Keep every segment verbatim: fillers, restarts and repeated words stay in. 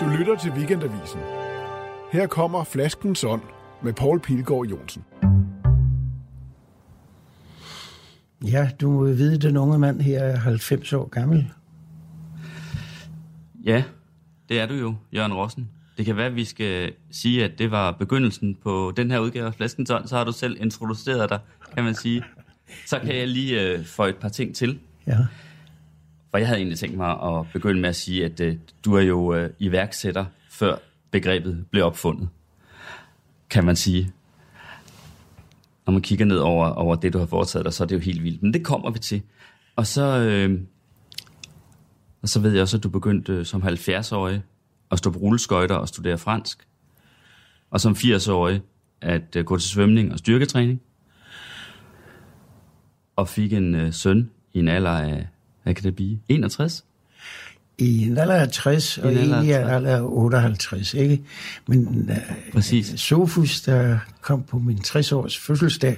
Du lytter til Weekendavisen. Her kommer Flaskens Ånd med Paul Pilgård Jensen. Ja, du må vide, den unge mand her er halvfems år gammel. Ja, det er du jo, Jørgen Rossen. Det kan være, at vi skal sige, at det var begyndelsen på den her udgave af Flaskens Ånd. Så har du selv introduceret dig, kan man sige. Så kan jeg lige øh, få et par ting til. Ja. For jeg havde egentlig tænkt mig at begynde med at sige, at øh, du er jo øh, iværksætter, før begrebet blev opfundet, kan man sige. Når man kigger ned over, over det, du har foretaget dig, så er det jo helt vildt. Men det kommer vi til. Og så, øh, og så ved jeg også, at du begyndte øh, som halvfjerds-årig at stå på rulleskøjter og studere fransk. Og som firs-årig at øh, gå til svømning og styrketræning. Og fik en øh, søn i en alder af, hvad kan det blive, enogtres? I en alder af tres, og en i en alder af otteoghalvtreds, ikke? Men uh, Sofus, der kom på min tres-års fødselsdag,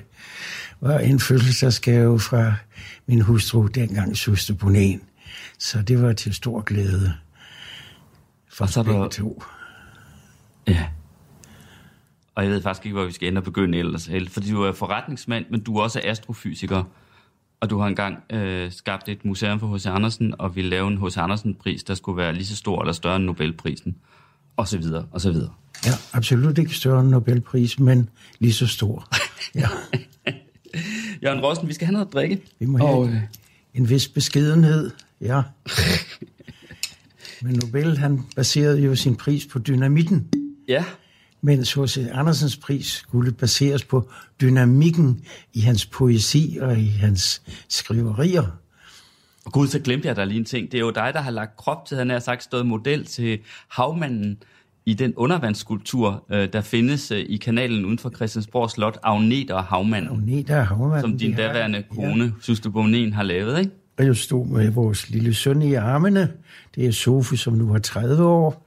var en fødselsdagsgave fra min hustru, dengang Suste Bonnén. Så det var til stor glæde for os begge to. Ja. Og jeg ved faktisk ikke, hvor vi skal ende og begynde ellers. Fordi du er forretningsmand, men du også er astrofysiker. Og du har engang øh, skabt et museum for H C. Andersen, og ville lave en H C. Andersen-pris, der skulle være lige så stor eller større end Nobelprisen, og så videre, og så videre. Ja, absolut ikke større end Nobelprisen, men lige så stor. Ja. Jørgen Rossen, vi skal have noget at drikke. Vi må have og, øh... en vis beskedenhed, ja. Men Nobel, han baserede jo sin pris på dynamitten. Ja. Mens H C. Andersens pris skulle baseres på dynamikken i hans poesi og i hans skriverier. Og gud, så glemte jeg der lige en ting. Det er jo dig, der har lagt krop til, han har sagt, stået model til havmanden i den undervandsskulptur, der findes i kanalen uden for Christiansborg Slot, Agneter Havmand. Agneter Havmand. Som din daværende kone, ja. Suste Bonnén, har lavet, ikke? Og jeg stod med vores lille søn i armene. Det er Sofus, som nu er tredive år.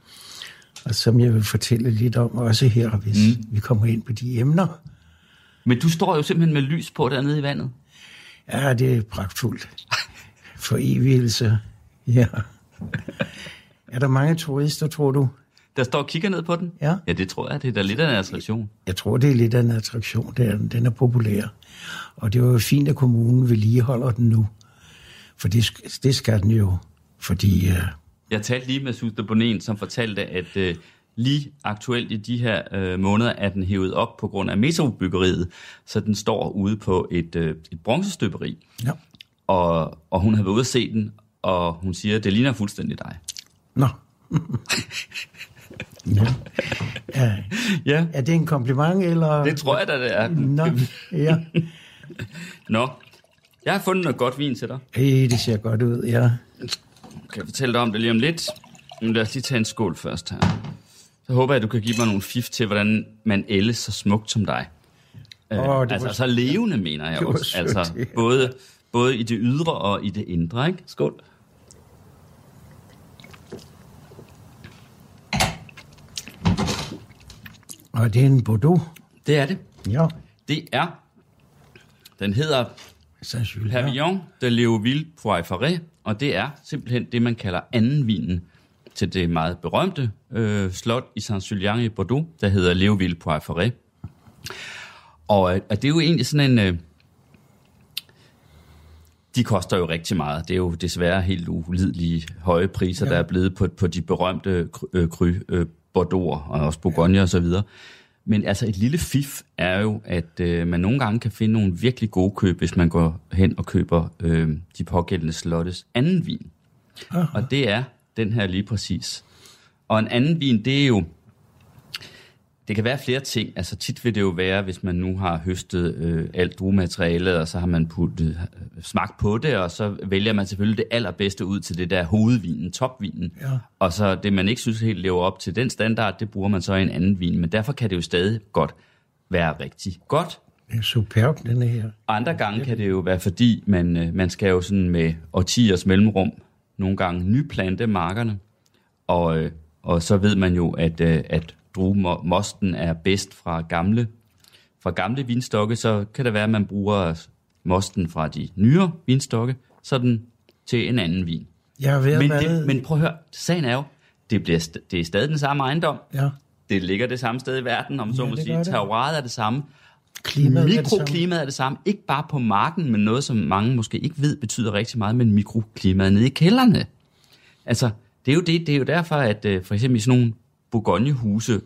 Og som jeg vil fortælle lidt om også her, hvis mm. vi kommer ind på de emner. Men du står jo simpelthen med lys på dernede i vandet. Ja, det er pragtfuldt. For evigelse. Ja. Er der mange turister, tror du? Der står og kigger ned på den? Ja. Ja, det tror jeg. Det er da lidt af en attraktion. Jeg tror, det er lidt af en attraktion. Den er populær. Og det er jo fint, at kommunen vedligeholder den nu. For det, det skal den jo. Fordi... Jeg talte lige med Suste Bonnén, som fortalte, at øh, lige aktuelt i de her øh, måneder er den hævet op på grund af metrobyggeriet, så den står ude på et, øh, et bronzestøberi. Ja. Og, og hun har været ude at se den, og hun siger, det ligner fuldstændig dig. Nå. Ja. Ja. Ja. Er det en kompliment, eller? Det tror jeg da, det er. Nå, ja. Nå, jeg har fundet noget godt vin til dig. Hey, det ser godt ud, ja. Kan jeg fortælle dig om det lige om lidt? Men lad os lige tage en skål først her. Så håber jeg, at du kan give mig nogle fif til, hvordan man ældes så smukt som dig. Oh, øh, altså så altså, levende, mener jeg også. Altså, sødt, ja. både, både i det ydre og i det indre, ikke? Skål. Og det er en Bordeaux. Det er det. Ja. Det er. Den hedder Pavillon de Léoville Poyferré. Og det er simpelthen det, man kalder anden vinen til det meget berømte øh, slot i Saint-Julien i Bordeaux, der hedder Léoville Poyferré. Og, og det er jo egentlig sådan en... Øh, de koster jo rigtig meget. Det er jo desværre helt ulidelige høje priser, ja. Der er blevet på, på de berømte øh, kry øh, Bordeaux og også Bourgogne, ja. Og så videre. Men altså et lille fif er jo, at øh, man nogle gange kan finde nogle virkelig gode køb, hvis man går hen og køber øh, de pågældende slottes anden vin. Aha. Og det er den her lige præcis. Og en anden vin, det er jo... Det kan være flere ting. Altså tit vil det jo være, hvis man nu har høstet øh, alt druematerialet, og så har man puttet øh, smagt på det, og så vælger man selvfølgelig det allerbedste ud til det der hovedvinen, topvinen. Ja. Og så det, man ikke synes helt lever op til den standard, det bruger man så i en anden vin. Men derfor kan det jo stadig godt være rigtig godt. Det er superb, denne her. Andre gange kan det jo være, fordi man, øh, man skal jo sådan med årtiers mellemrum nogle gange nyplante markerne, og, øh, og så ved man jo, at, øh, at druemosten er bedst fra gamle, fra gamle vinstokke, så kan det være, at man bruger mosten fra de nyere vinstokke, sådan til en anden vin. Jeg har været men, det, men prøv at høre, sagen er jo, det, bliver st- det er stadig den samme ejendom. Ja. Det ligger det samme sted i verden, om så ja, må sige. Terroret er det samme. Klimaet mikroklimaet er det samme. Ikke bare på marken, men noget, som mange måske ikke ved, betyder rigtig meget, men mikroklimaet nede i kælderne. Altså, det er jo, det, det er jo derfor, at for eksempel i sådan nogle Bourgogne-huse,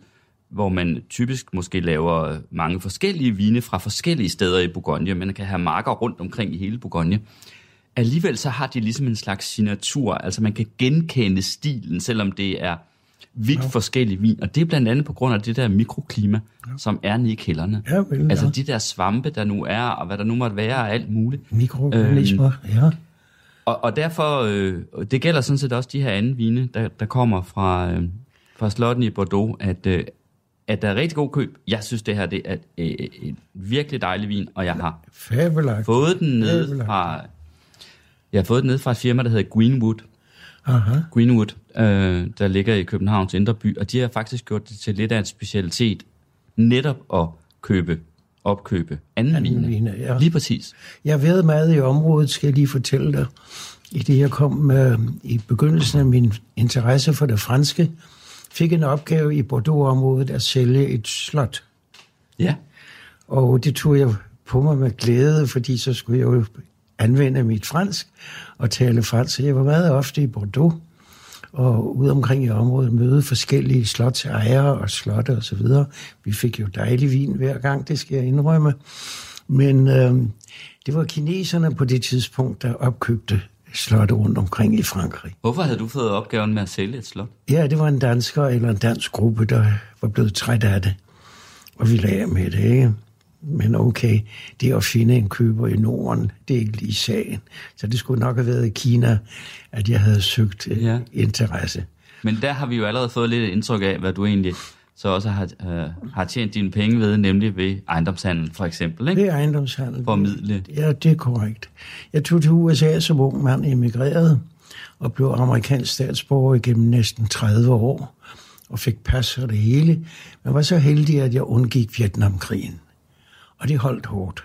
hvor man typisk måske laver mange forskellige vine fra forskellige steder i Bourgogne, men man kan have marker rundt omkring i hele Bourgogne. Alligevel så har de ligesom en slags signatur, altså man kan genkende stilen, selvom det er vidt ja. forskellige vin, og det er blandt andet på grund af det der mikroklima, ja. som er nede i kælderne. Ja, vel, ja. Altså de der svampe, der nu er, og hvad der nu måtte være, og alt muligt. Mikroorganismer, øhm, ja. Og, og derfor, øh, det gælder sådan set også de her anden vine, der, der kommer fra, øh, fra slotten i Bordeaux, at, øh, at der er rigtig god køb. Jeg synes, det her det er et, et virkelig dejlig vin, og jeg har Fabelagt. fået den ned Fabelagt. fra... Jeg har fået den ned fra et firma, der hedder Greenwood, Aha. Greenwood øh, der ligger i Københavns indre by, og de har faktisk gjort det til lidt af en specialitet, netop at købe, opkøbe anden vine. Ja. Lige præcis. Jeg ved meget i området, skal jeg lige fortælle dig, i det jeg kom øh, i begyndelsen af min interesse for det franske, fik en opgave i Bordeaux-området at sælge et slot. Ja. Og det tog jeg på mig med glæde, fordi så skulle jeg jo anvende mit fransk og tale fransk. Jeg var meget ofte i Bordeaux og ude omkring i området møde forskellige slotsejere og slotte og så videre. Vi fik jo dejlig vin hver gang, det skal jeg indrømme. Men øh, det var kineserne på det tidspunkt, der opkøbte slotte rundt omkring i Frankrig. Hvorfor havde du fået opgaven med at sælge et slot? Ja, det var en dansker eller en dansk gruppe, der var blevet træt af det. Og vi lagde med det, ikke? Men okay, det at finde en køber i Norden, det er ikke lige sagen. Så det skulle nok have været i Kina, at jeg havde søgt ja. interesse. Men der har vi jo allerede fået lidt indtryk af, hvad du egentlig så også har, øh, har tjent dine penge ved, nemlig ved ejendomshandel for eksempel, ikke? Ved ejendomshandel. Formidle. Ja, det er korrekt. Jeg tog til U S A som ung mand, emigrerede og blev amerikansk statsborger igennem næsten tredive år og fik pas og det hele. Men var så heldig, at jeg undgik Vietnamkrigen. Og det holdt hårdt.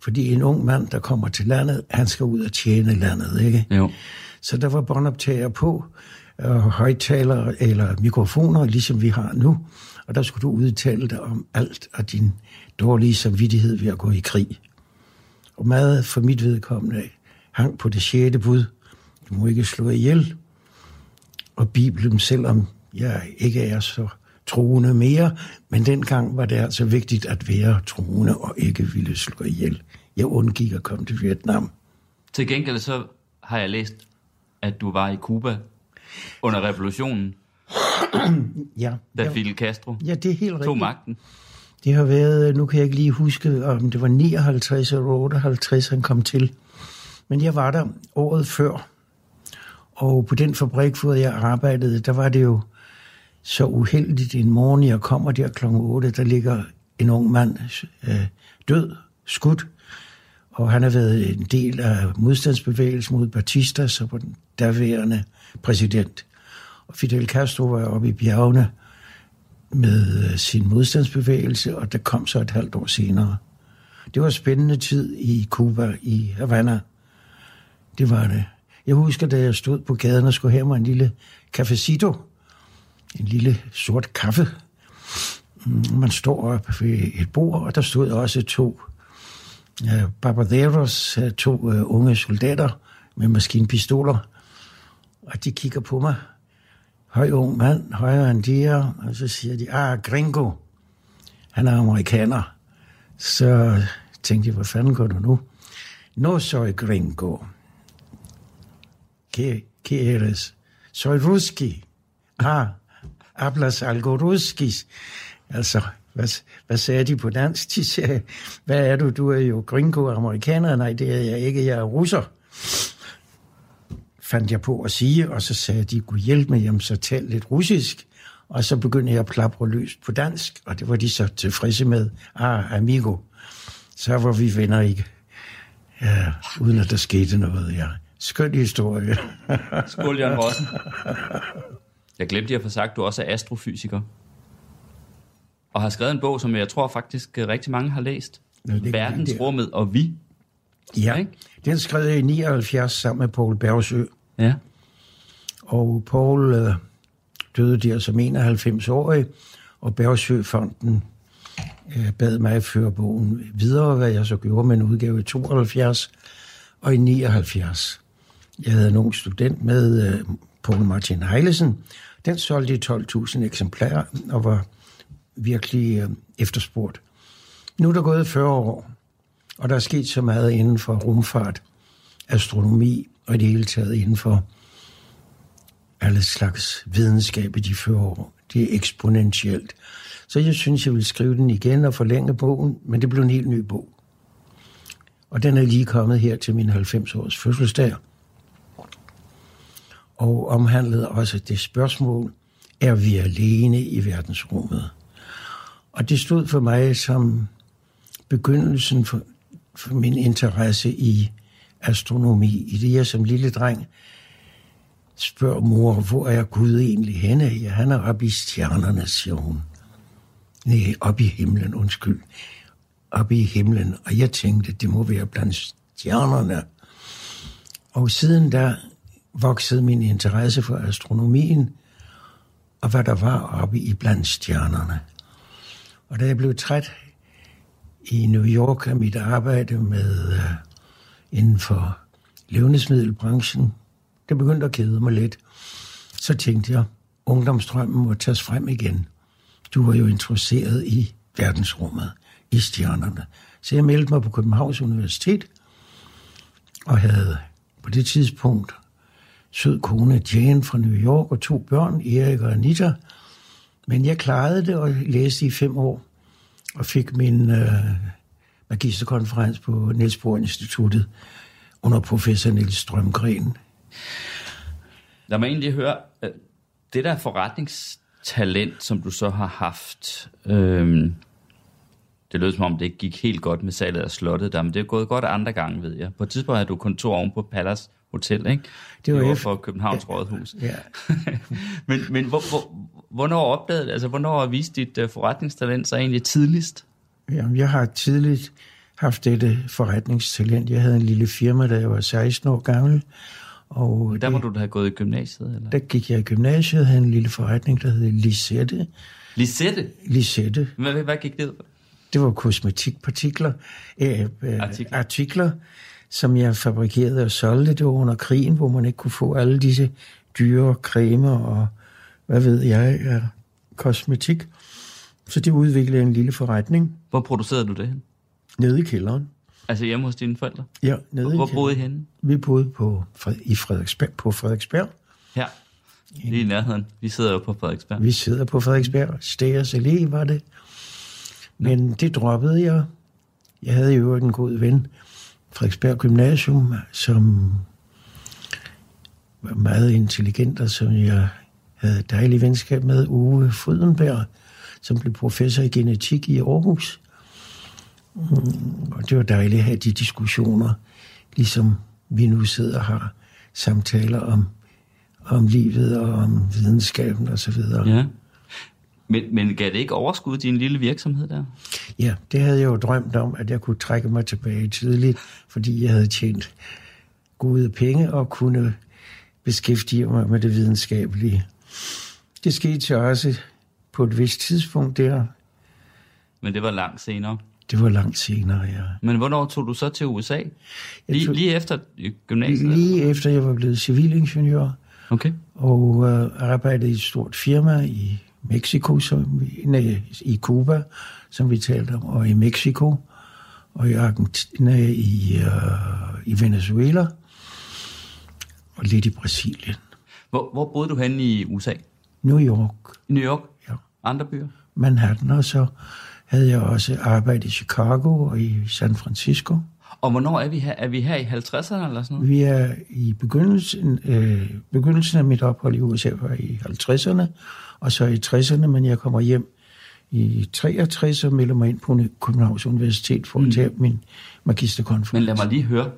Fordi en ung mand, der kommer til landet, han skal ud og tjene landet, ikke? Jo. Så der var båndoptager på, og højttalere eller mikrofoner, ligesom vi har nu. Og der skulle du udtale dig om alt og din dårlige samvittighed ved at gå i krig. Og meget for mit vedkommende hang på det sjette bud. Du må ikke slå ihjel. Og Bibelen, selvom jeg ikke er så troende mere, men dengang var det altså vigtigt at være troende og ikke ville slå ihjel. Jeg undgik at komme til Vietnam. Til gengæld så har jeg læst, at du var i Cuba under revolutionen, ja, da Fidel Castro ja, det er helt tog rigtigt. magten. Det har været, nu kan jeg ikke lige huske, om det var nioghalvtreds eller otteoghalvtreds, han kom til. Men jeg var der året før, og på den fabrik, hvor jeg arbejdede, der var det jo så uheldigt en morgen, jeg kommer der klokken otte, der ligger en ung mand øh, død, skudt, og han har været en del af modstandsbevægelsen mod Batista, så på den daværende præsident. Og Fidel Castro var oppe i bjergene med sin modstandsbevægelse, og der kom så et halvt år senere. Det var en spændende tid i Cuba, i Havana. Det var det. Jeg husker, da jeg stod på gaden og skulle have mig en lille cafecito, en lille sort kaffe. Man står op ved et bord, og der stod også to uh, barbaderos, to uh, unge soldater med maskinpistoler, og de kigger på mig. Høj ung mand, højere end de er, og så siger de, ah, gringo, han er amerikaner. Så tænkte jeg, hvad fanden går du nu? No soy gringo. Que, que eres? Soy ruski. Ah, Ablas algoruskis. Altså, hvad, hvad sagde de på dansk? De sagde, hvad er du? Du er jo gringo-amerikaner. Nej, det er jeg ikke. Jeg er russer. Fandt jeg på at sige, og så sagde de, kunne hjælpe mig hjem, så tal lidt russisk. Og så begyndte jeg at plapre løst på dansk, og det var de så tilfredse med. Ah, amigo. Så var vi venner ikke. Ja, uden at der skete noget, ja. Skøn historie. Skål, Jørgen Rossen. Jeg glemte, at få sagt, at du også er astrofysiker. Og har skrevet en bog, som jeg tror faktisk rigtig mange har læst. Verdensrummet og vi. Ja, okay. Den skrev jeg i nioghalvfjerds sammen med Paul Bergsøe. Ja. Og Paul øh, døde der som enoghalvfems-årig, og Bergsøfonden øh, bad mig at føre bogen videre, hvad jeg så gjorde med en udgave i tooghalvfjerds og i nioghalvfjerds. Jeg havde en ung student med, øh, Poul Martin Heilesen. Den solgte i tolv tusind eksemplarer og var virkelig øh, efterspurgt. Nu er der gået fyrre år, og der er sket så meget inden for rumfart, astronomi og i det hele taget inden for alle slags videnskab i de fyrre år. Det er eksponentielt. Så jeg synes, jeg ville skrive den igen og forlænge bogen, men det blev en helt ny bog. Og den er lige kommet her til min halvfems-års fødselsdag. Og omhandlede også det spørgsmål, er vi alene i verdensrummet? Og det stod for mig som begyndelsen for, for min interesse i astronomi. I det, jeg som lille dreng spørger mor, hvor er Gud egentlig henne? Ja, han er oppe i stjernerne, siger hun. Nej, oppe i himlen, undskyld. Oppe i himlen. Og jeg tænkte, det må være blandt stjernerne. Og siden da voksede min interesse for astronomien, og hvad der var oppe i blandt stjernerne. Og da jeg blev træt i New York af mit arbejde med uh, inden for levnedsmiddelbranchen, det begyndte at kede mig lidt, så tænkte jeg, ungdomsdrømmen må tages frem igen. Du var jo interesseret i verdensrummet, i stjernerne. Så jeg meldte mig på Københavns Universitet, og havde på det tidspunkt sød kone Jane fra New York og to børn, Erik og Anita. Men jeg klarede det og læste i fem år og fik min øh, magisterkonferens på Niels Bohr Instituttet under professor Niels Strømgren. Lad mig egentlig høre, det der forretningstalent, som du så har haft, øh, det lød som om, det gik helt godt med salget af slottet der, men det er gået godt andre gange, ved jeg. På et tidspunkt havde du kontor oven på Palace Hotel, ikke? Det var, det var for Københavns ja. Rådhus. Ja. men men hvor, hvor, hvornår opdagede det? Altså, hvornår viste dit uh, forretningstalent så egentlig tidligst? Jamen, jeg har tidligt haft dette forretningstalent. Jeg havde en lille firma, da jeg var seksten år gammel. Og der må det, du da have gået i gymnasiet, eller? Der gik jeg i gymnasiet og havde en lille forretning, der hed Lisette. Lisette? Lisette. Hvad, hvad gik det ud på? Det var kosmetikpartikler. Øh, øh, artikler. artikler. Som jeg fabrikerede og solgte. Det var under krigen, hvor man ikke kunne få alle disse dyre cremer og hvad ved jeg, ja, kosmetik. Så det udviklede en lille forretning. Hvor producerede du det hen? Nede i kælderen. Altså hjemme hos dine forældre? Ja, nede hvor, i hvor boede I henne? Vi boede på, i Frederiksberg, på Frederiksberg. Ja, lige i nærheden. Vi sidder jo på Frederiksberg. Vi sidder på Frederiksberg. Stæres Allé var det. Men det droppede jeg. Jeg havde jo en god ven, Frederiksberg Gymnasium, som var meget intelligent, og som jeg havde dejlig venskab med, Uwe Frydenberg, som blev professor i genetik i Aarhus. Og det var dejligt at have de diskussioner, ligesom vi nu sidder og har samtaler om, om livet og om videnskaben osv. Ja. Men, men gav det ikke overskud din lille virksomhed der? Ja, det havde jeg jo drømt om, at jeg kunne trække mig tilbage tidligt, fordi jeg havde tjent gode penge og kunne beskæftige mig med det videnskabelige. Det skete så også på et vist tidspunkt der. Men det var langt senere? Det var langt senere, ja. Men hvornår tog du så til U S A? Lige, tog, lige efter gymnasiet? Lige eller? Efter jeg var blevet civilingeniør, okay. og øh, arbejdede i et stort firma i Mexico, som vi, nej, i Cuba, som vi talte om, og i Mexico, og i Argentina, i, øh, i Venezuela, og lidt i Brasilien. Hvor, hvor boede du henne i U S A? New York. New York? Ja. Andre byer? Manhattan, og så havde jeg også arbejdet i Chicago og i San Francisco. Og hvornår er vi her? Er vi her i halvtredserne eller sådan noget? Vi er i begyndelsen, øh, begyndelsen af mit ophold i U S A var i halvtredserne, og så i tresserne, men jeg kommer hjem i treogtres og melder mig ind på Københavns Universitet for at tage mm. min magisterkonferens. Men lad mig lige høre,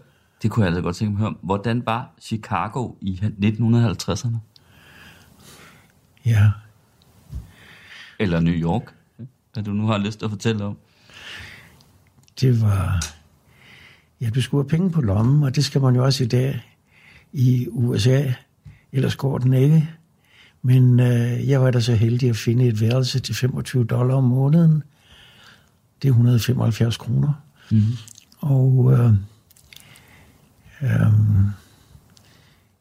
det kunne jeg altså godt tænke mig at høre, hvordan var Chicago i nitten halvtredserne? Ja. Eller New York, hvad du nu har lyst til at fortælle om. Det var... Ja, du skulle have penge på lommen, og det skal man jo også i dag i U S A, ellers går den ikke. Men øh, jeg var da så heldig at finde et værelse til femogtyve dollar om måneden. Det er et hundrede og femoghalvfjerds kroner. Mm-hmm. Og øh, øh,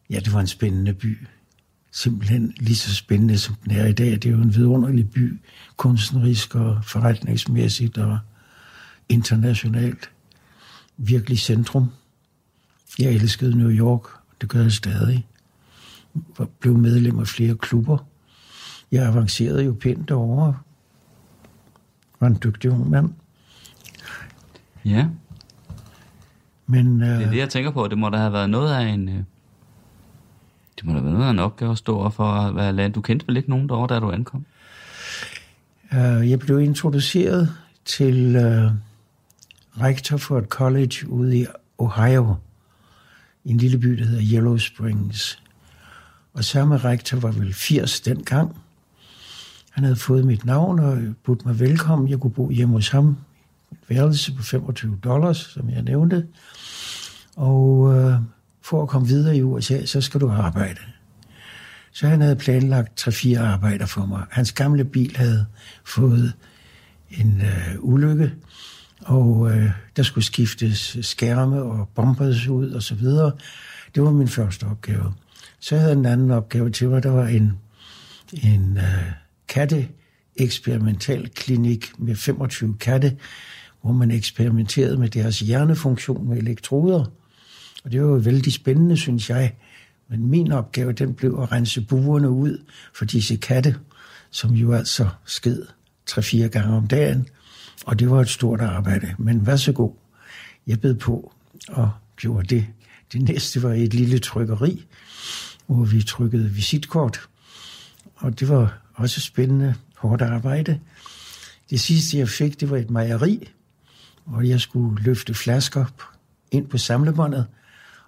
ja, det var en spændende by. Simpelthen lige så spændende, som den er i dag. Det er jo en vidunderlig by, kunstnerisk og forretningsmæssigt og internationalt. Virkelig centrum. Jeg elskede New York, det gør jeg stadig. Jeg blev medlem af flere klubber. Jeg avancerede jo pænt derovre. Jeg var en dygtig ung mand. Ja. Men, øh, det er det, jeg tænker på. Det må da have været noget af en... Øh, det må da have været noget af en opgave at stå for at være land. Du kendte vel ikke nogen derovre, da du ankom? Øh, jeg blev introduceret til øh, rektor for et college ude i Ohio. I en lille by, der hedder Yellow Springs. Og samme rektor var vel firs dengang. Han havde fået mit navn og budt mig velkommen. Jeg kunne bo hjemme hos ham. Et værelse på femogtyve dollars, som jeg nævnte. Og øh, for at komme videre i U S A, så skal du arbejde. Så han havde planlagt tre fire arbejder for mig. Hans gamle bil havde fået en øh, ulykke, og øh, der skulle skiftes skærme og bombers ud og så videre. Det var min første opgave. Så havde en anden opgave til mig. Der var en, en øh, katte-eksperimentel klinik med femogtyve katte, hvor man eksperimenterede med deres hjernefunktion med elektroder. Og det var jo vældig spændende, synes jeg. Men min opgave, den blev at rense buerne ud for disse katte, som jo altså sked tre fire gange om dagen. Og det var et stort arbejde. Men vær så god. Jeg bed på og gjorde det. Det næste var et lille trykkeri, hvor vi trykkede visitkort. Og det var også spændende, hårdt arbejde. Det sidste, jeg fik, det var et mejeri, hvor jeg skulle løfte flasker ind på samlebåndet.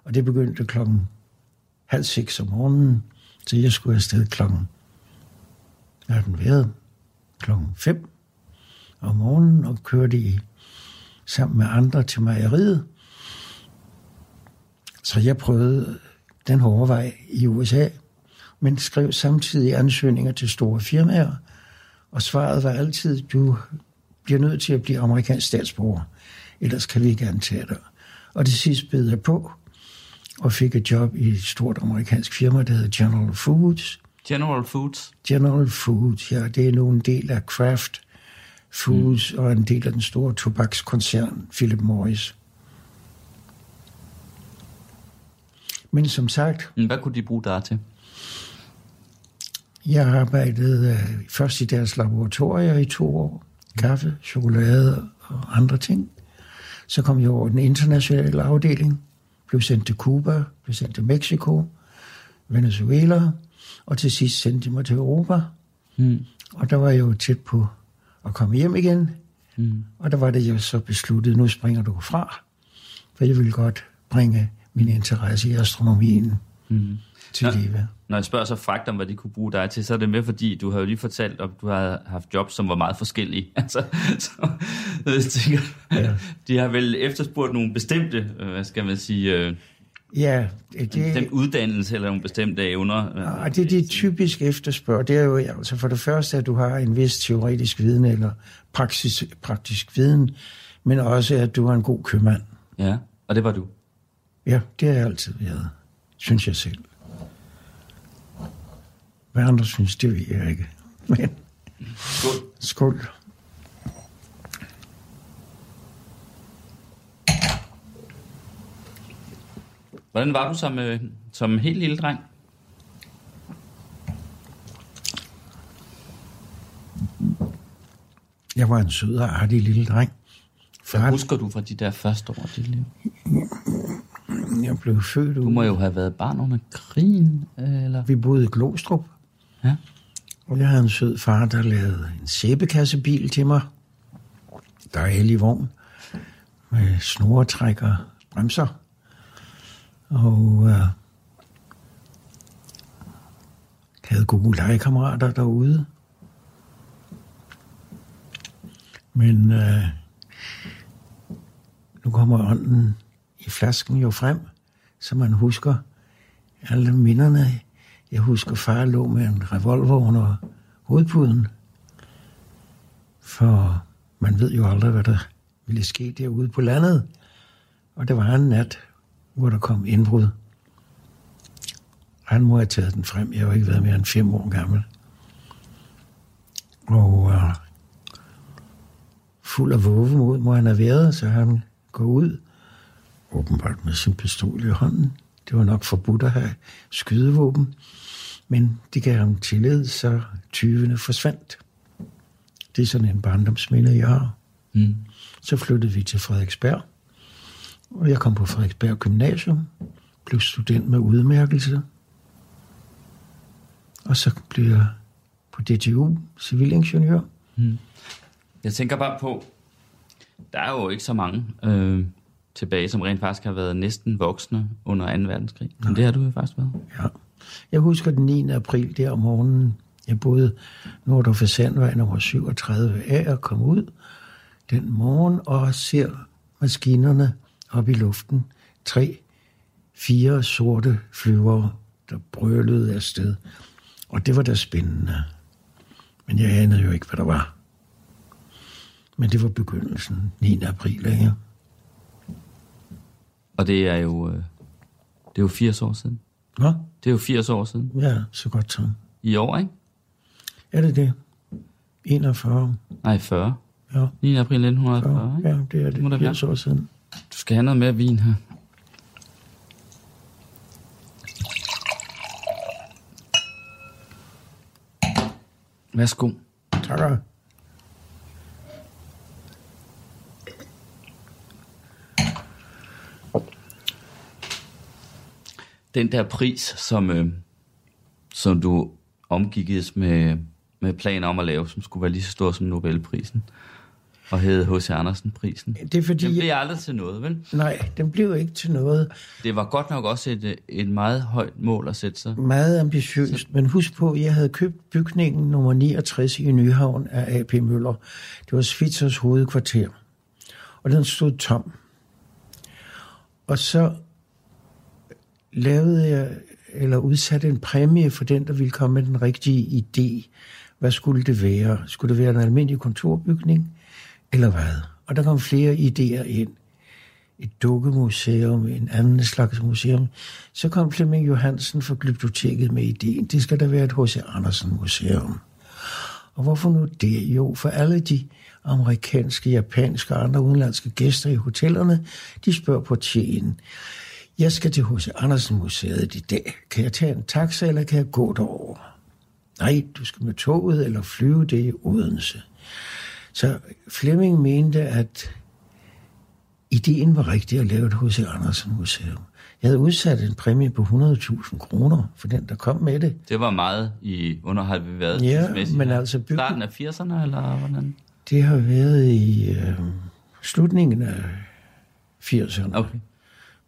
Og det begyndte klokken halv seks om morgenen, så jeg skulle afsted klokken, hvad har den været? Klokken fem om morgenen, og kørte i sammen med andre til mejeriet. Så jeg prøvede den hårde vej i U S A, men skrev samtidig ansøgninger til store firmaer, og svaret var altid, du bliver nødt til at blive amerikansk statsborger, ellers kan vi ikke antage dig. Og det sidste bed jeg på, og fik et job i et stort amerikansk firma, der hedder General Foods. General Foods? General Foods, ja, det er nu en del af Kraft Foods, mm. og en del af den store tobakskoncern, Philip Morris. Men som sagt... Hvad kunne de bruge der til? Jeg arbejdede først i deres laboratorier i to år. Kaffe, chokolade og andre ting. Så kom jeg over den internationale afdeling. Blev sendt til Cuba, blev sendt til Mexico, Venezuela. Og til sidst sendte de mig til Europa. Mm. Og der var jeg jo tæt på at komme hjem igen. Mm. Og der var det, jeg så besluttede, nu springer du fra. For jeg ville godt bringe... min interesse i astronomien mm. til når, livet. Når jeg spørger så fragt om, hvad de kunne bruge dig til, så er det med, fordi du har jo lige fortalt, at du har haft jobs, som var meget forskellige. Altså, så, jeg tænker, ja. De har vel efterspurgt nogle bestemte, hvad skal man sige, øh, ja, det, en bestemt uddannelse eller nogle bestemte evner. Nej, det er de typisk efterspørger. Det er jo altså for det første, at du har en vis teoretisk viden eller praksis, praktisk viden, men også, at du er en god købmand. Ja, og det var du. Ja, det har jeg altid været, synes jeg selv. Hvad andre synes, det ved jeg ikke. Men... Skål. Skål. Hvordan var du som, øh, som helt lille dreng? Jeg var en sød og artig lille dreng. Fart... Hvad husker du fra de der første år af dit liv? Jeg blev født ud. Du må jo have været barn under krigen, eller? Vi boede i Glostrup. Ja. Og jeg havde en sød far, der lavede en sæbekassebil til mig. Dejlig vogn. Med snoretræk og bremser. Og øh, havde gode legekammerater derude. Men øh, nu kommer ånden i flasken jo frem, så man husker alle minderne. Jeg husker, far lå med en revolver under hovedpuden, for man ved jo aldrig, hvad der ville ske derude på landet. Og der var en nat, hvor der kom indbrud. Han må have taget den frem. Jeg har jo ikke været mere end fem år gammel. Og øh, fuld af vovemod må han have været, så han går ud, åbenbart med sin pistol i hånden. Det var nok forbudt at have skydevåben, men det gav ham tillid, så tyvene forsvandt. Det er sådan en barndomsminde, jeg har. Mm. Så flyttede vi til Frederiksberg, og jeg kom på Frederiksberg Gymnasium, blev student med udmærkelse, og så blev jeg på D T U, civilingeniør. Mm. Jeg tænker bare på, der er jo ikke så mange øh, tilbage, som rent faktisk har været næsten voksne under anden verdenskrig. Men det har du jo faktisk været. Ja. Jeg husker den niende april der om morgenen. Jeg boede Nordrup ved Sandvej nummer syvogtredive A og kom ud den morgen og ser maskinerne op i luften. Tre, fire sorte flyvere, der brølede afsted. Og det var da spændende. Men jeg anede jo ikke, hvad der var. Men det var begyndelsen, niende april, ikke? Og det er jo, det er jo firs år siden. Hvad? Det er jo firs år siden. Ja, så godt som. I år, ikke? Er det det? enogfyrre. Nej, fyrre. Ja. niende april nitten fyrre, ikke? Ja, det er det. Må der firs år siden. Du skal have noget mere vin her. Værsgo. Tak. Den der pris, som, øh, som du omgikkes med, med planer om at lave, som skulle være lige så stor som Nobelprisen, og hed H C. Andersen-prisen. Det er fordi, den blev jeg... aldrig til noget, vel? Nej, den blev ikke til noget. Det var godt nok også et, et meget højt mål at sætte sig. Meget ambitiøst, så... men husk på, jeg havde købt bygningen nummer niogtres i Nyhavn af A P. Møller. Det var Svitzers hovedkvarter, og den stod tom. Og så lavede jeg, eller udsatte en præmie for den, der ville komme med den rigtige idé. Hvad skulle det være? Skulle det være en almindelig kontorbygning, eller hvad? Og der kom flere idéer ind. Et dukkemuseum, en anden slags museum. Så kom Flemming Johansen fra Glyptoteket med idéen. Det skal der være et H C. Andersen-museum. Og hvorfor nu det? Jo, for alle de amerikanske, japanske og andre udenlandske gæster i hotellerne, de spørger på tjen. Jeg skal til H C. Andersen-museet i dag. Kan jeg tage en taxa, eller kan jeg gå derover? Nej, du skal med toget eller flyve, det i Odense. Så Flemming mente, at ideen var rigtig at lave et H C. Andersen-museum. Jeg havde udsat en præmie på hundrede tusind kroner for den, der kom med det. Det var meget i underholdbeværet. Ja, men altså... Bygge... Starten af firserne, eller hvordan? Det har været i øh, slutningen af firserne. Okay.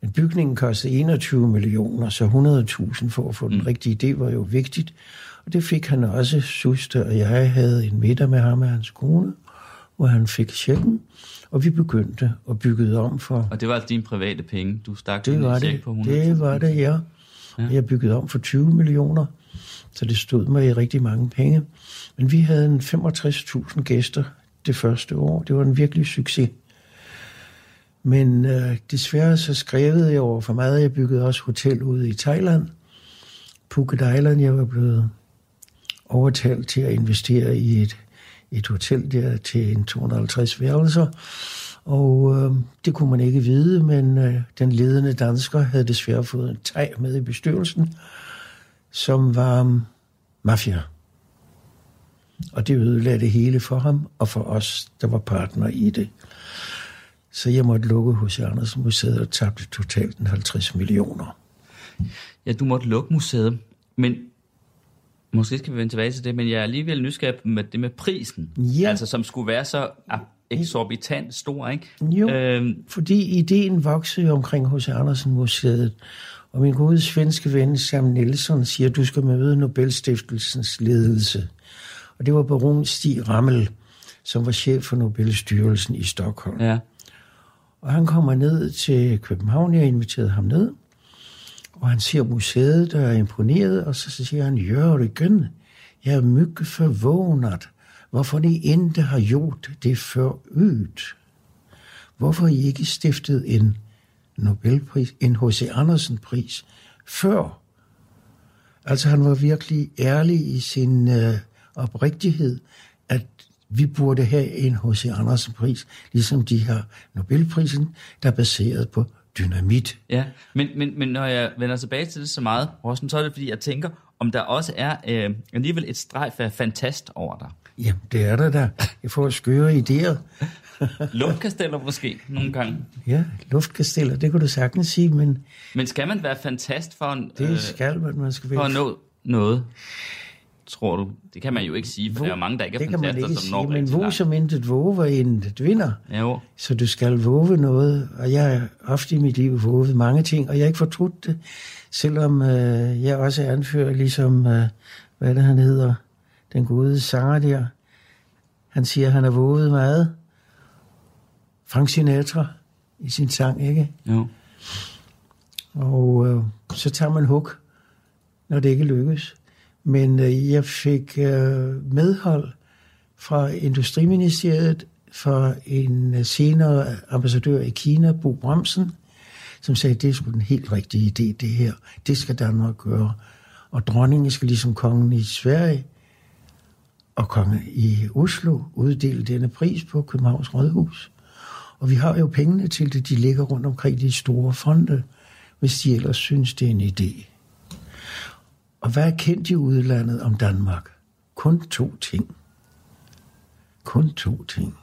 Men bygningen kostede enogtyve millioner, så hundrede tusind for at få den mm. rigtige idé var jo vigtigt. Og det fik han også. Suste og jeg havde en middag med ham og hans kone, hvor han fik checken, og vi begyndte at bygge om for... Og det var altså dine private penge? Du stak det din check på hundrede tusind? Det var det, ja. ja. Jeg byggede om for tyve millioner, så det stod mig i rigtig mange penge. Men vi havde en femogtres tusind gæster det første år. Det var en virkelig succes. Men øh, desværre så skrevet jeg over for meget. Jeg byggede også hotel ude i Thailand. Phuket Island, jeg var blevet overtalt til at investere i et, et hotel der til en to hundrede og halvtreds værelser. Og øh, det kunne man ikke vide, men øh, den ledende dansker havde desværre fået en thai med i bestyrelsen, som var øh, mafia. Og det ødelagde det hele for ham og for os, der var partner i det. Så jeg måtte lukke H C. Andersen-museet og tabte totalt halvtreds millioner. Ja, du måtte lukke museet, men måske skal vi vende tilbage til det, men jeg er alligevel nysgerrig med det med prisen, ja. Altså som skulle være så eksorbitant stor, ikke? Jo, øhm. fordi ideen voksede omkring H C. Andersen-museet, og min gode svenske ven Sam Nielsen siger, at du skal møde Nobelstiftelsens ledelse, og det var baron Stig Rammel, som var chef for Nobelstyrelsen i Stockholm. Ja. Og han kommer ned til København, jeg inviterede ham ned, Og han ser museet, der er imponeret, og så siger han, Jørgen, jeg er mycket förvånad, hvorfor ni inte har gjort det förut. Hvorfor I ikke stiftet en Nobelpris, en H C. Andersen-pris, før? Altså han var virkelig ærlig i sin øh, oprigtighed, at vi burde have en H C. Andersen-pris, ligesom de her Nobelprisen, der er baseret på dynamit. Ja, men, men, men når jeg vender tilbage til det så meget, Rossen, så er det fordi, jeg tænker, om der også er øh, alligevel et strejf af fantast over dig. Jamen, det er der da. Jeg får skøre idéer. Luftkasteller måske, nogle gange. Ja, luftkasteller, det kunne du sagtens sige, men... Men skal man være fantast for en... Det øh, skal man, man skal være... For at nå noget, tror du? Det kan man jo ikke sige, for hvor, der er mange, der ikke er fantaster, ikke som når rigtig langt. Men hvor som intet våver, intet vinder. Jo. Så du skal våve noget, og jeg har ofte i mit liv våvet mange ting, og jeg har ikke fortrudt det, selvom øh, jeg også anfører ligesom, øh, hvad det han hedder, den gode sanger der. Han siger, at han har våget meget. Frank Sinatra i sin sang, ikke? Jo. Og øh, så tager man hug, når det ikke lykkes. Men øh, jeg fik øh, medhold fra Industriministeriet, fra en øh, senere ambassadør i Kina, Bo Bremsen, som sagde, det er sgu den helt rigtige idé, det her. Det skal Danmark gøre. Og dronningen skal ligesom kongen i Sverige og kongen i Oslo uddele denne pris på Københavns Rådhus. Og vi har jo pengene til det, de ligger rundt omkring de store fonde, hvis de ellers synes, det er en idé. Og hvad er kendt i udlandet om Danmark? Kun to ting. Kun to ting.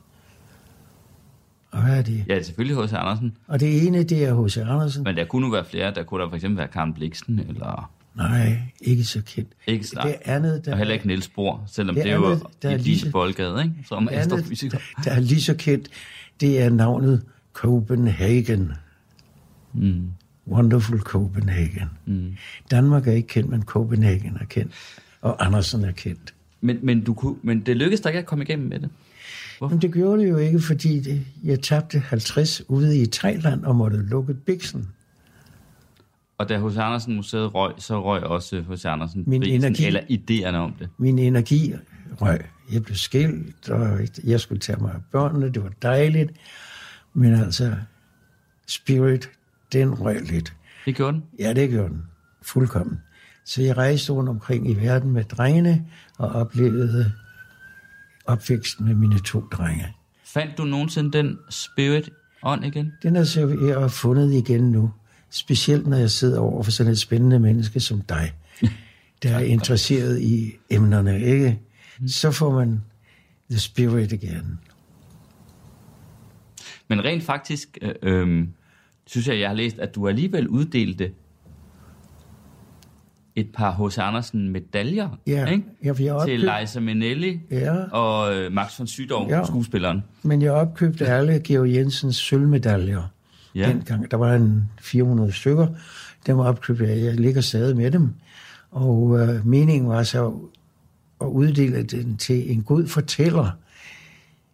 Og hvad er det? Ja, det er selvfølgelig H C. Andersen. Og det ene, det er H C. Andersen. Men der kunne nu være flere. Der kunne der for eksempel være Karen Blixen, eller... Nej, ikke så kendt. Ikke det andet, der og heller ikke Niels Bohr, selvom det, det andet, er jo i Lise Boldgade, ikke? Som astrofysiker. Der er lige så kendt, det er navnet Copenhagen. Mm. Wonderful Copenhagen. Mm. Danmark er ikke kendt, men Copenhagen er kendt. Og Andersen er kendt. Men, men, du kunne, men det lykkedes dig ikke at komme igennem med det? Men det gjorde det jo ikke, fordi det, jeg tabte halvtreds ude i Thailand og måtte lukke biksen. Og da H C. Andersen Museet røg, så røg også H C. Andersen min prisen, energi, eller idéerne om det. Min energi røg. Jeg blev skilt, og jeg skulle tage mig af børnene. Det var dejligt. Men altså, spirit, den røg lidt. Det gjorde den? Ja, det gjorde den. Fuldkommen. Så jeg rejste rundt omkring i verden med drengene, og oplevede opvæksten med mine to drenge. Fandt du nogensinde den spirit on igen? Den er så fundet igen nu. Specielt når jeg sidder over for sådan et spændende menneske som dig, der er interesseret i emnerne, ikke? Så får man the spirit igen. Men rent faktisk, øh, øh, synes jeg, jeg har læst, at du alligevel uddelte et par H C. Andersen-medaljer, ja, ikke? Ja, til Liza Minnelli, ja, og øh, Max von Sydow, ja, skuespilleren. Men jeg opkøbte alle Georg Jensens sølvmedaljer. Ja. Dengang, der var en fire hundrede stykker, dem var opkøbt, jeg ligger stadig med dem, og øh, meningen var så at uddele den til en god fortæller,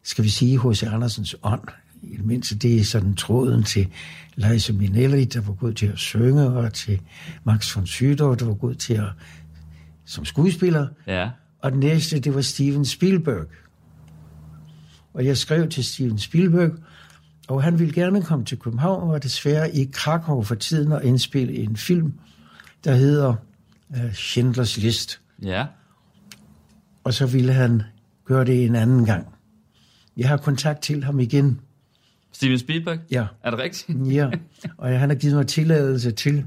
skal vi sige H C. Andersens Ånd, i det mindste det er sådan tråden til Liza Minnelli, der var god til at synge, og til Max von Sydow, der var god til at, som skuespiller, ja, og den næste, det var Steven Spielberg, og jeg skrev til Steven Spielberg, og han ville gerne komme til København, og var desværre i Krakow for tiden og indspille en film, der hedder uh, Schindlers List. Ja. Og så ville han gøre det en anden gang. Jeg har kontakt til ham igen. Steven Spielberg? Ja. Er det rigtigt? Ja, og han har givet mig tilladelse til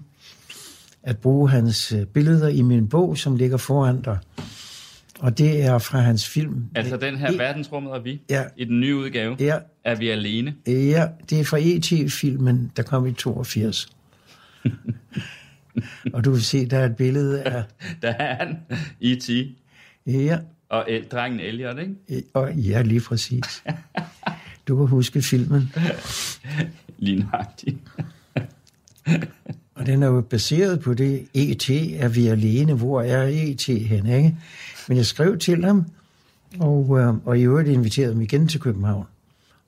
at bruge hans billeder i min bog, som ligger foran dig. Og det er fra hans film. Altså den her e- verdensrummet og vi, ja, i den nye udgave, ja, er vi alene. Ja, det er fra E T-filmen, der kom i toogfirs. Og du vil se, der er et billede af... Der er han, E T Ja. Og el- drengen Elliot, ikke? E- og, ja, lige præcis. Du kan huske filmen. Lignagtigt. Og den er jo baseret på det, E T er vi alene, hvor er E T hen, ikke? Men jeg skrev til ham, og, øh, og i øvrigt inviterede ham igen til København.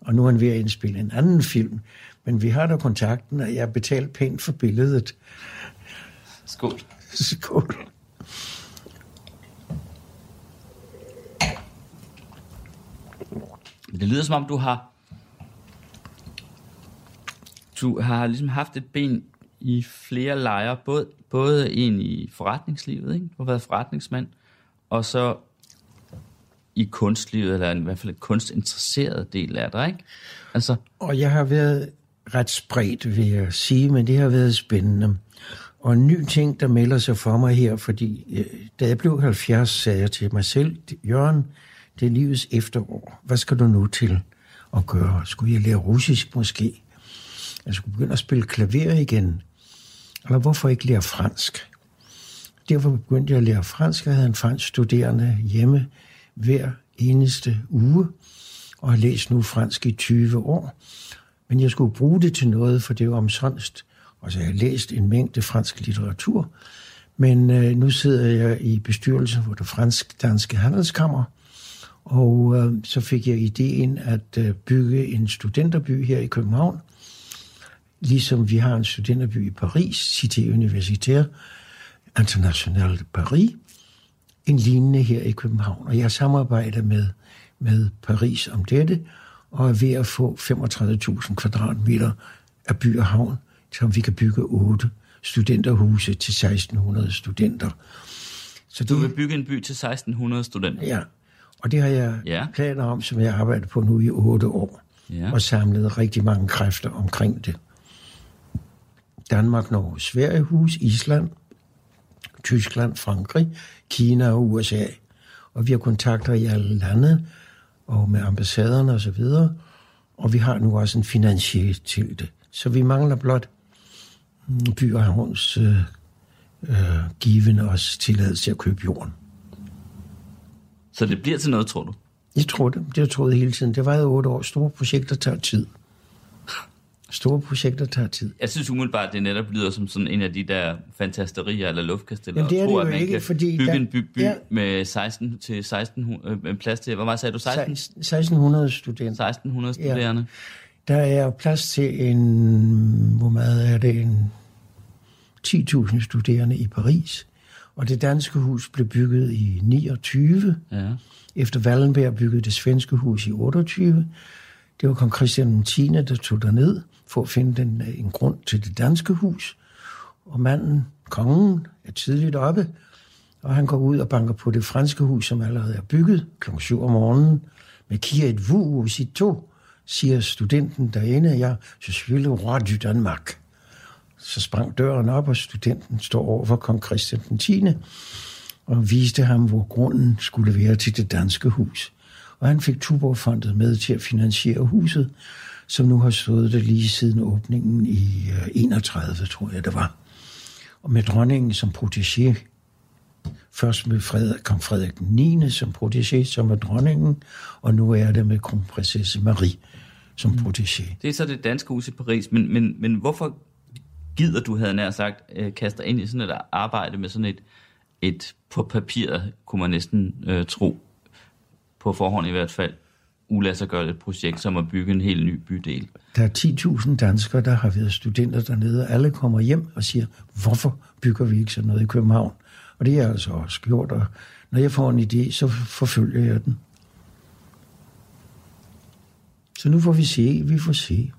Og nu er han ved at indspille en anden film, men vi har da kontakten, og jeg betalte pænt for billedet. Skål. Skål. Det lyder som om, du har... Du har ligesom haft et ben i flere lejre, både, både en i forretningslivet, ikke? Du har været forretningsmand, og så i kunstlivet, eller i hvert fald et kunstinteresseret del af dig, ikke? Altså... Og jeg har været ret spredt, vil jeg sige, men det har været spændende. Og en ny ting, der melder sig for mig her, fordi da jeg blev halvfjerds, sagde jeg til mig selv, Jørgen, det er livets efterår. Hvad skal du nu til at gøre? Skulle jeg lære russisk måske? Jeg skulle begynde at spille klaver igen. Eller hvorfor ikke lære fransk? Derfor begyndte jeg at lære fransk. Jeg havde en fransk studerende hjemme hver eneste uge, og har læst nu fransk i tyve år. Men jeg skulle bruge det til noget, for det var omsonst. Og så har jeg læst en mængde fransk litteratur. Men øh, nu sidder jeg i bestyrelsen for det fransk-danske handelskammer, og øh, så fik jeg ideen at øh, bygge en studenterby her i København, ligesom vi har en studenterby i Paris, Cité Universitaire Internationale de Paris, en lignende her i København. Og jeg samarbejder med, med Paris om dette, og er ved at få femogtredive tusind kvadratmeter af by og havn, som vi kan bygge otte studenterhuse til seksten hundrede studenter. Så du vil bygge en by til seksten hundrede studenter? Ja, og det har jeg ja. planer om, som jeg arbejder på nu i otte år, ja. og samlet rigtig mange kræfter omkring det. Danmark, Norge, Sverige, Hus, Island, Tyskland, Frankrig, Kina og U S A. Og vi har kontakter i alle lande og med ambassaderne og så videre. Og vi har nu også en finansier til det. Så vi mangler blot by og havns øh, øh, givende os tilladelse til at købe jorden. Så det bliver til noget, tror du? Jeg tror det. Det har jeg troet hele tiden. Det var jo otte år. Store projekter tager tid. Store projekter tager tid. Jeg synes umiddelbart, at det netop lyder som sådan en af de der fantasterier eller luftkasteller. Jamen det er det jo at man ikke, fordi... Bygge der, en by, by ja. med seksten til seksten hundrede, øh, plads til... Hvor meget sagde du? seksten? seksten hundrede studenter. seksten hundrede studerende. Ja. Der er plads til en... Hvor meget er det? En ti tusind studerende i Paris. Og det danske hus blev bygget i niogtyve. Ja. Efter Wallenberg byggede det svenske hus i otteogtyve. Det var kong Christian den tiende, der tog derned for at finde den, en grund til det danske hus. Og manden, kongen, er tidligt oppe, og han går ud og banker på det franske hus, som allerede er bygget, klokken syv om morgenen, med Qui êtes-vous aussitôt, siger studenten derinde, jeg, je suis le roi du Danmark. Så sprang døren op, og studenten står over for kong Christian den tiende, og viste ham, hvor grunden skulle være til det danske hus. Og han fik Tuborgfondet med til at finansiere huset, som nu har stået der lige siden åbningen i enogtredive, tror jeg det var. Og med dronningen som protégé. Først med Frederik, kom Frederik den niende som protégé, som med dronningen, og nu er det med kronprinsesse Marie som mm. protégé. Det er så det danske hus i Paris, men, men, men hvorfor gider du, havde nær sagt, kaster ind i sådan et arbejde med sådan et, et på papir, kunne man næsten øh, tro, på forhånd i hvert fald, uladser gør et projekt, som at bygge en helt ny bydel. Der er ti tusind danskere, der har været studenter dernede, og alle kommer hjem og siger, hvorfor bygger vi ikke sådan noget i København? Og det er altså også gjort, og når jeg får en idé, så forfølger jeg den. Så nu får vi se, vi får se.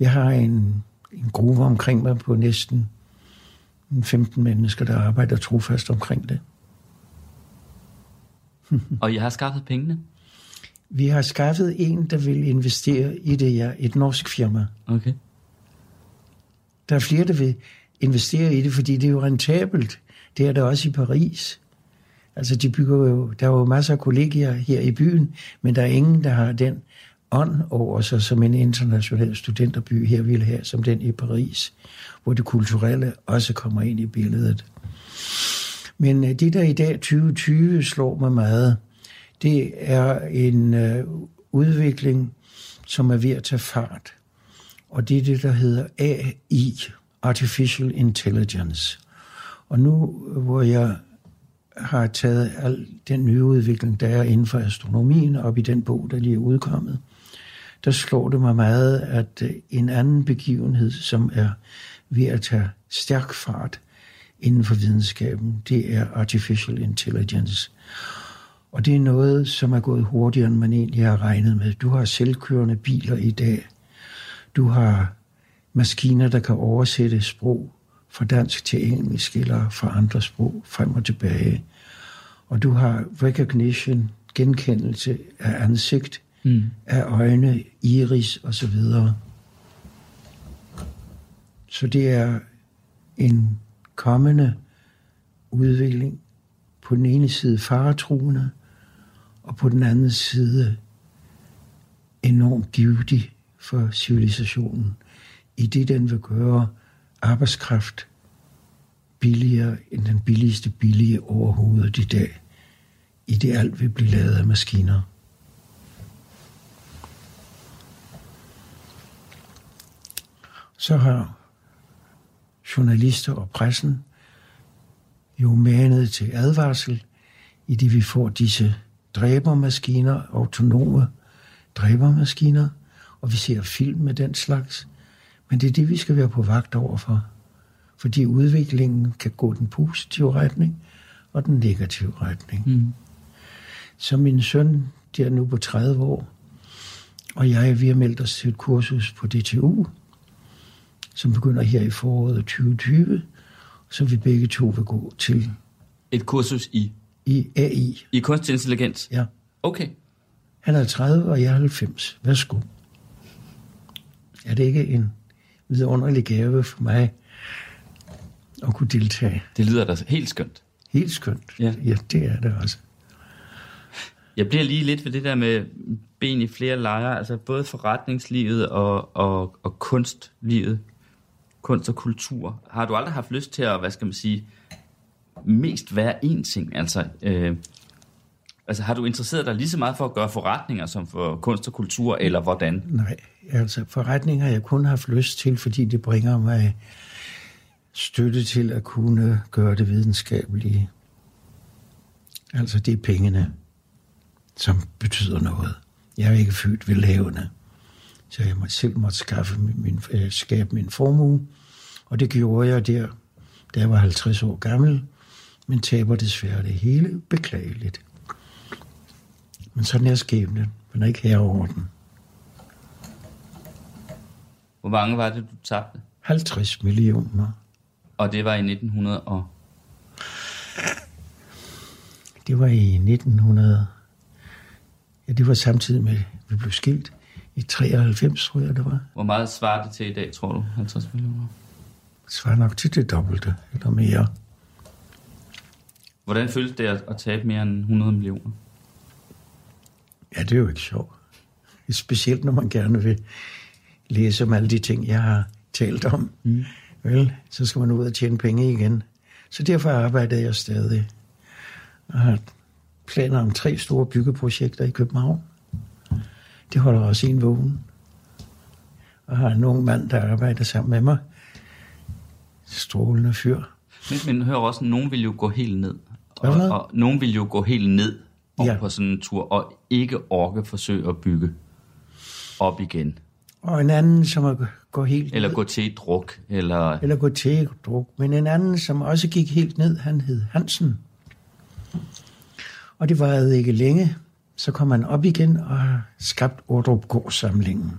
Jeg har en, en gruppe omkring mig på næsten femten mennesker, der arbejder trofast omkring det. Og jeg har skaffet pengene? Vi har skaffet en, der vil investere i det, ja. Et norsk firma. Okay. Der er flere, der vil investere i det, fordi det er jo rentabelt. Det er der også i Paris. Altså, de bygger jo... Der er jo masser af kollegier her i byen, men der er ingen, der har den ånd over sig, som en international studenterby her vil have, som den i Paris, hvor det kulturelle også kommer ind i billedet. Men det, der i dag tyve tyve slår mig meget, det er en øh, udvikling, som er ved at tage fart. Og det er det, der hedder A I, Artificial Intelligence. Og nu, hvor jeg har taget al den nye udvikling, der er inden for astronomien, op i den bog, der lige er udkommet, der slår det mig meget, at en anden begivenhed, som er ved at tage stærk fart, inden for videnskaben, det er Artificial Intelligence. Og det er noget, som er gået hurtigere, end man egentlig har regnet med. Du har selvkørende biler i dag. Du har maskiner, der kan oversætte sprog fra dansk til engelsk eller fra andre sprog frem og tilbage. Og du har recognition, genkendelse af ansigt, mm. af øjne, iris osv. Så det er en kommende udvikling, på den ene side faretruende, og på den anden side enormt givtig for civilisationen, i det den vil gøre arbejdskraft billigere end den billigste billige overhovedet i dag, i det alt vil blive lavet af maskiner. Så har journalister og pressen jo manet til advarsel, i det vi får disse dræbermaskiner, autonome dræbermaskiner, og vi ser film med den slags. Men det er det, vi skal være på vagt overfor, fordi udviklingen kan gå den positive retning og den negative retning. Mm. Så min søn, der er nu på tredive år, og jeg, vi har meldt os til et kursus på D T U, som begynder her i foråret tyve tyve, så vi begge to vil gå til. Et kursus i? I A I. I kunstig intelligens? Ja. Okay. Han er tredive, og jeg er halvfems. Værsgo. Er det ikke en vidunderlig gave for mig at kunne deltage? Det lyder da helt skønt. Helt skønt. Ja. Ja, det er det også. Jeg bliver lige lidt ved det der med ben i flere lejre, altså både forretningslivet og, og, og kunstlivet. Kunst og kultur. Har du aldrig haft lyst til at, hvad skal man sige, mest være én ting? Altså, øh, altså har du interesseret dig lige så meget for at gøre forretninger som for kunst og kultur, eller hvordan? Nej, altså forretninger har jeg kun haft lyst til, fordi det bringer mig støtte til at kunne gøre det videnskabelige. Altså det er pengene, som betyder noget. Jeg er ikke født ved lavene. Så jeg måtte selv måtte skaffe min, min, skabe min formue. Og det gjorde jeg der, da jeg var halvtreds år gammel, men taber desværre det hele beklageligt. Men sådan er skæbnen, men ikke herover den. Hvor mange var det, du tabte? halvtreds millioner. Og det var i nitten hundrede og... Det var i nitten hundrede... Ja, det var samtidig med, at vi blev skilt. I treoghalvfems, tror jeg, det var. Hvor meget svarer det til i dag, tror du? halvtreds millioner? Det svarer nok til det dobbelte, eller mere. Hvordan føltes det at tabe mere end hundrede millioner? Ja, det er jo ikke sjovt. Specielt når man gerne vil læse om alle de ting, jeg har talt om. Mm. Vel, så skal man ud og tjene penge igen. Så derfor arbejder jeg stadig. Jeg har planer om tre store byggeprojekter i København. Det holder også en vågen. Og har en ung mand, der arbejder sammen med mig. Strålende fyr. Men, men hører også, nogen vil jo gå helt ned. Og, og nogen vil jo gå helt ned op ja. På sådan en tur, og ikke orke forsøge at bygge op igen. Og en anden, som er gå helt ned. Eller gå til et druk. Eller... eller gå til et druk. Men en anden, som også gik helt ned, han hed Hansen. Og det varede ikke længe. Så kom han op igen og har skabt Ordrup Gårdssamlingen.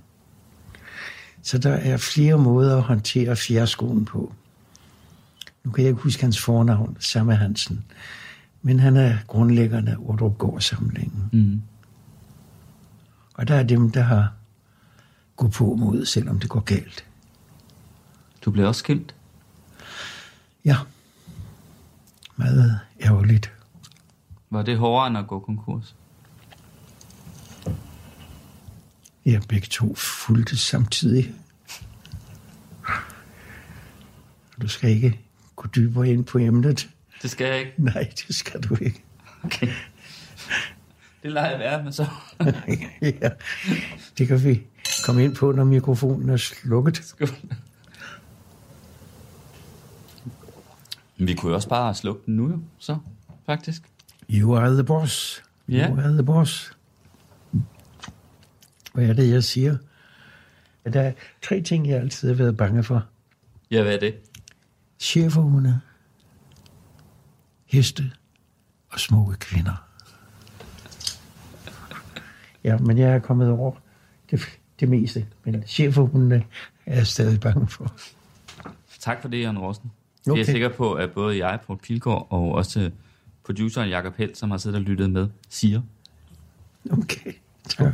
Så der er flere måder at håndtere fjerskoen på. Nu kan jeg ikke huske hans fornavn, Samme Hansen. Men han er grundlæggeren af Ordrup Gårdssamlingen. Mm. Og der er dem, der har gået på mod, selvom det går galt. Du blev også skilt? Ja. Meget ærgerligt. Var det hårdere end at gå konkurs? Ja, begge to fulgte samtidig. Du skal ikke gå dybere ind på emnet. Det skal jeg ikke? Nej, det skal du ikke. Okay. Det lader jeg være med så. Ja, det kan vi komme ind på, når mikrofonen er slukket. Skål. Vi kunne jo også bare slukke den nu, jo, så faktisk. You are the boss. Yeah. You are the boss. Hvad er det, jeg siger? Der er tre ting, jeg altid har været bange for. Ja, hvad er det? Schæferhunde. heste og smukke kvinder. Ja, men jeg er kommet over det, det meste, men chefhundene er jeg stadig bange for. Tak for det, Jørgen Rossen. Okay. Jeg er sikker på, at både jeg, Paul Pilgaard, og også produceren Jakob Held, som har siddet og lyttet med, siger. Okay, tak.